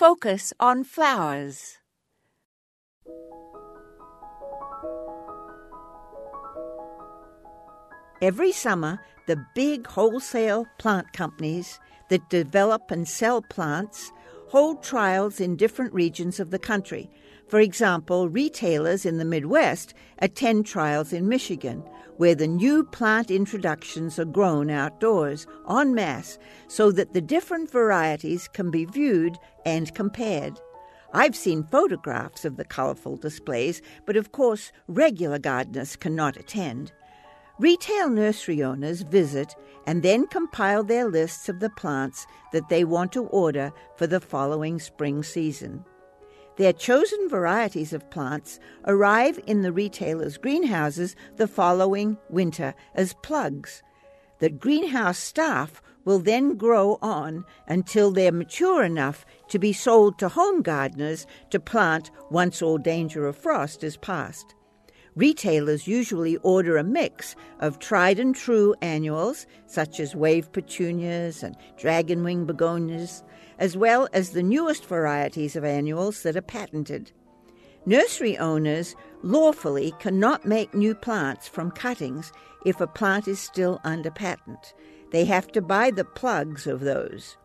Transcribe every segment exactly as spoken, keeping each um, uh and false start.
Focus on flowers. Every summer, the big wholesale plant companies that develop and sell plants hold trials in different regions of the country. For example, retailers in the Midwest attend trials in Michigan, where the new plant introductions are grown outdoors en masse so that the different varieties can be viewed and compared. I've seen photographs of the colorful displays, but of course regular gardeners cannot attend. Retail nursery owners visit and then compile their lists of the plants that they want to order for the following spring season. Their chosen varieties of plants arrive in the retailers' greenhouses the following winter as plugs. The greenhouse staff will then grow on until they're mature enough to be sold to home gardeners to plant once all danger of frost is past. Retailers usually order a mix of tried-and-true annuals, such as wave petunias and dragonwing begonias, as well as the newest varieties of annuals that are patented. Nursery owners lawfully cannot make new plants from cuttings if a plant is still under patent. They have to buy the plugs of those.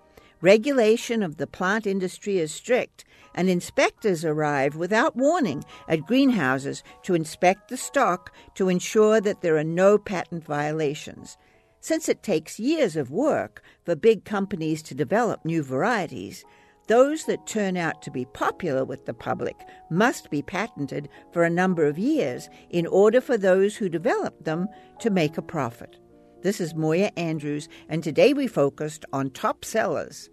Regulation of the plant industry is strict, and inspectors arrive without warning at greenhouses to inspect the stock to ensure that there are no patent violations. Since it takes years of work for big companies to develop new varieties, those that turn out to be popular with the public must be patented for a number of years in order for those who develop them to make a profit. This is Moya Andrews, and today we focused on top sellers.